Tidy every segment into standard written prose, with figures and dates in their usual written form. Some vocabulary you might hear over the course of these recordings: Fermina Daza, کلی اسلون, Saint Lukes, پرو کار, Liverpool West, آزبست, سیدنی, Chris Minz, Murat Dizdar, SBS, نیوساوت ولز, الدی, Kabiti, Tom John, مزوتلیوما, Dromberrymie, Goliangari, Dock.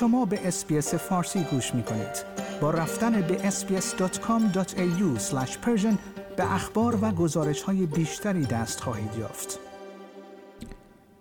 شما به SBS فارسی گوش می کنید. با رفتن به sbs.com.au/persian به اخبار و گزارش‌های بیشتری دست خواهید یافت.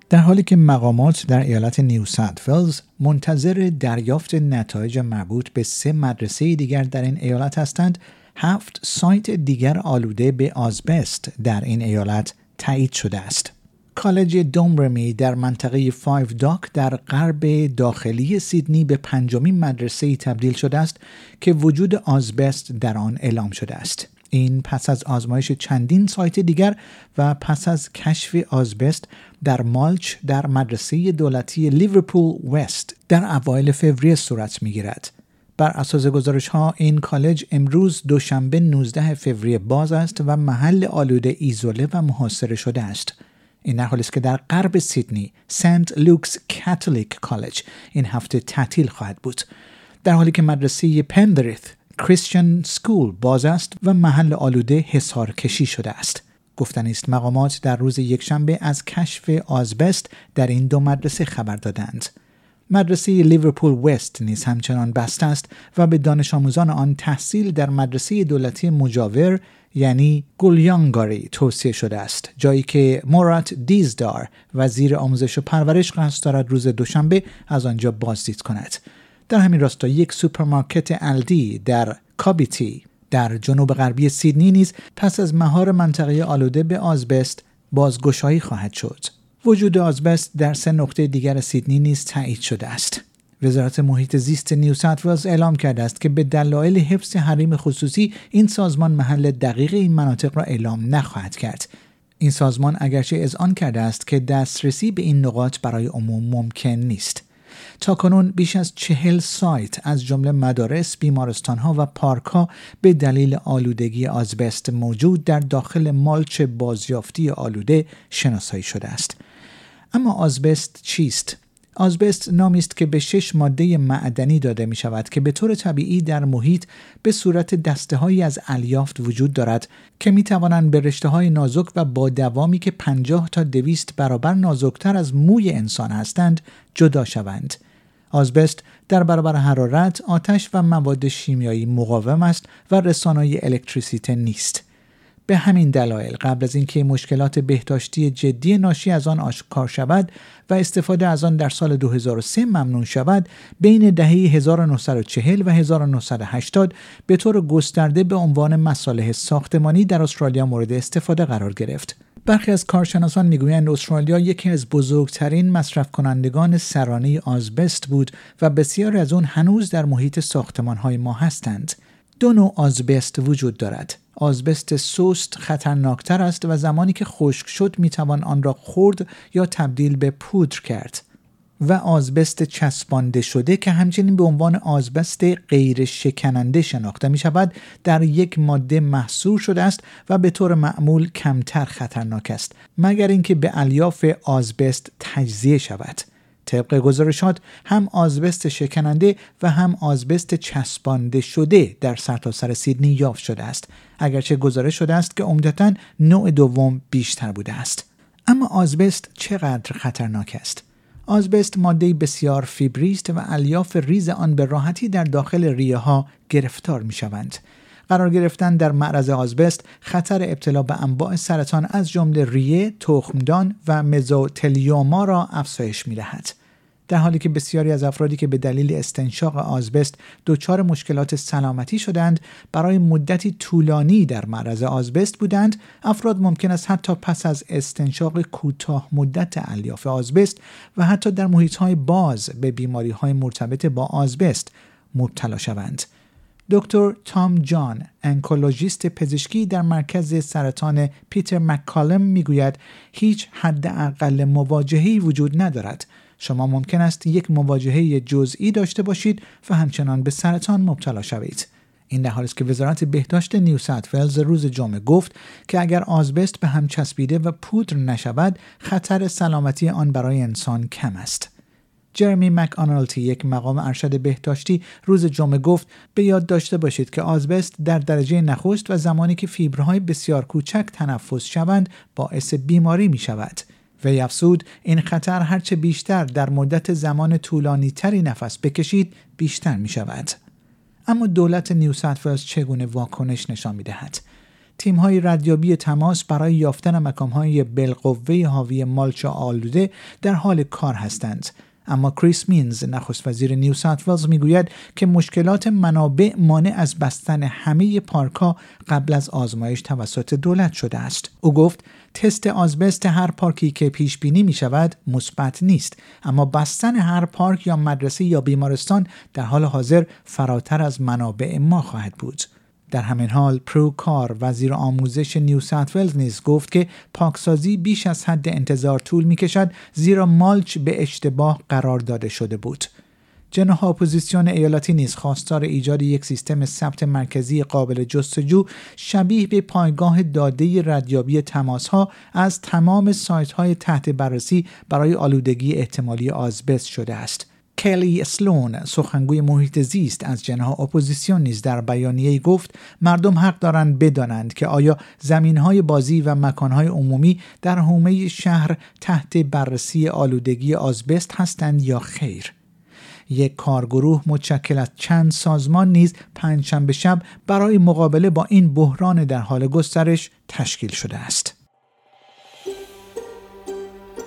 در حالی که مقامات در ایالت نیوساوت ولز منتظر دریافت نتایج مربوط به 3 مدرسه دیگر در این ایالت هستند، 7 سایت دیگر آلوده به آزبست در این ایالت تایید شده است. کالج دومبرمی در منطقه 5 داک در غرب داخلی سیدنی به 5مین مدرسه تبدیل شده است که وجود آزبست در آن اعلام شده است. این پس از آزمایش چندین سایت دیگر و پس از کشف آزبست در مالچ در مدرسه دولتی لیورپول وست در اوایل فوریه صورت می‌گیرد. بر اساس گزارش‌ها این کالج امروز دوشنبه 19 فوریه باز است و محل آلوده ایزوله و محاصره شده است. این در حالی است که در غرب سیدنی سنت لوکس کاتولیک کالج این هفته تعطیل خواهد بود، در حالی که مدرسه پندریث کریستین سکول باز است و محل آلوده حصار کشی شده است. گفتنی است مقامات در روز یکشنبه از کشف آزبست در این 2 مدرسه خبر دادند. مدرسه لیورپول وست نیز همچنان بسته است و به دانش آموزان آن تحصیل در مدرسه دولتی مجاور یعنی گولیانگاری توصیه شده است، جایی که مورات دیزدار وزیر آموزش و پرورش قصد دارد روز دوشنبه از آنجا بازدید کند. در همین راستا یک سوپرمارکت الدی در کابیتی در جنوب غربی سیدنی نیز پس از مهار منطقه آلوده به آزبست بازگشایی خواهد شد. وجود آزبست در 3 نقطه دیگر سیدنی نیز تایید شده است. وزارت محیط زیست نیوساوت ولز اعلام کرده است که به دلایل حفظ حریم خصوصی این سازمان محل دقیق این مناطق را اعلام نخواهد کرد. این سازمان اگرچه اذعان کرده است که دسترسی به این نقاط برای عموم ممکن نیست. تاکنون بیش از 40 سایت از جمله مدارس، بیمارستان‌ها و پارک‌ها به دلیل آلودگی آزبست موجود در داخل مالچ بازیافتی آلوده شناسایی شده است. اما آزبست چیست؟ آزبست نامی است که به 6 ماده معدنی داده می شود که به طور طبیعی در محیط به صورت دسته‌هایی از الیافت وجود دارد که می توانند به رشته‌های نازک و با دوامی که 50 تا 200 برابر نازکتر از موی انسان هستند جدا شوند. آزبست در برابر حرارت، آتش و مواد شیمیایی مقاوم است و رسانه‌ی الکتریسیته نیست. به همین دلایل قبل از اینکه مشکلات بهداشتی جدی ناشی از آن آشکار شود و استفاده از آن در سال 2003 ممنوع شود، بین دهه 1940 و 1980 به طور گسترده به عنوان مصالح ساختمانی در استرالیا مورد استفاده قرار گرفت. برخی از کارشناسان میگویند استرالیا یکی از بزرگترین مصرف کنندگان سرانه آزبست بود و بسیاری از آن هنوز در محیط ساختمان‌های ما هستند. 2 نوع آزبست وجود دارد. آزبست سست خطرناکتر است و زمانی که خشک شد میتوان آن را خورد یا تبدیل به پودر کرد، و آزبست چسبانده شده که همچنین به عنوان آزبست غیر شکننده شناخته می شود در یک ماده محصور شده است و به طور معمول کمتر خطرناک است مگر اینکه به الیاف آزبست تجزیه شود. طبق گزارشات هم آزبست شکننده و هم آزبست چسبانده شده در سرتاسر سیدنی یافت شده است، اگرچه گزارش شده است که عمدتاً نوع دوم بیشتر بوده است. اما آزبست چقدر خطرناک است؟ آزبست ماده بسیار فیبری است و الیاف ریز آن به راحتی در داخل ریه ها گرفتار می شوند. قرار گرفتن در معرض آزبست خطر ابتلا به انواع سرطان از جمله ریه، تخمدان و مزوتلیوما را افزایش می‌دهد. در حالی که بسیاری از افرادی که به دلیل استنشاق آزبست دچار مشکلات سلامتی شدند، برای مدتی طولانی در معرض آزبست بودند، افراد ممکن است حتی پس از استنشاق کوتاه مدت الیاف آزبست و حتی در محیط‌های باز به بیماری‌های مرتبط با آزبست مبتلا شوند. دکتر تام جان، انکولوژیست پزشکی در مرکز سرطان پیتر مک‌کالم میگوید هیچ حداقل مواجهه‌ای وجود ندارد. شما ممکن است یک مواجهه جزئی داشته باشید و همچنان به سرطان مبتلا شوید. این در حالی است که وزارت بهداشت نیوساوت ولز روز جمعه گفت که اگر آزبست به هم چسبیده و پودر نشود، خطر سلامتی آن برای انسان کم است. جرمی مک‌آنالتی، یک مقام ارشد بهداشتی، روز جمعه گفت به یاد داشته باشید که آزبست در درجه نخست و زمانی که فیبرهای بسیار کوچک تنفس شوند باعث بیماری می شود. وی افزود این خطر هرچه بیشتر در مدت زمان طولانی تری نفس بکشید بیشتر می شود. اما دولت نیوساوت ولز چگونه واکنش نشان می دهد؟ تیم‌های ردیابی تماس برای یافتن مکان‌های بالقوه حاوی مالچ آلوده در حال کار هستند. اما کریس مینز نخست وزیر نیوساوت ولز میگوید که مشکلات منابع مانع از بستن همه پارک‌ها قبل از آزمایش توسط دولت شده است. او گفت تست آزبست هر پارکی که پیش بینی می شود مثبت نیست، اما بستن هر پارک یا مدرسه یا بیمارستان در حال حاضر فراتر از منابع ما خواهد بود. در همین حال پرو کار وزیر آموزش نیوساوت ولز نیز گفت که پاکسازی بیش از حد انتظار طول می‌کشد زیرا مالچ به اشتباه قرار داده شده بود. جناح اپوزیسیون ایالتی نیز خواستار ایجاد یک سیستم ثبت مرکزی قابل جستجو شبیه به پایگاه داده ردیابی تماس‌ها از تمام سایت‌های تحت بررسی برای آلودگی احتمالی آزبست شده است. کلی اسلون سخنگوی محیط زیست از جناح اپوزیسیون نیز در بیانیه‌ای گفت مردم حق دارند بدانند که آیا زمین‌های بازی و مکان‌های عمومی در حومه شهر تحت بررسی آلودگی آزبست هستند یا خیر. یک کارگروه متشکل از چند سازمان نیز پنجشنبه شب برای مقابله با این بحران در حال گسترش تشکیل شده است.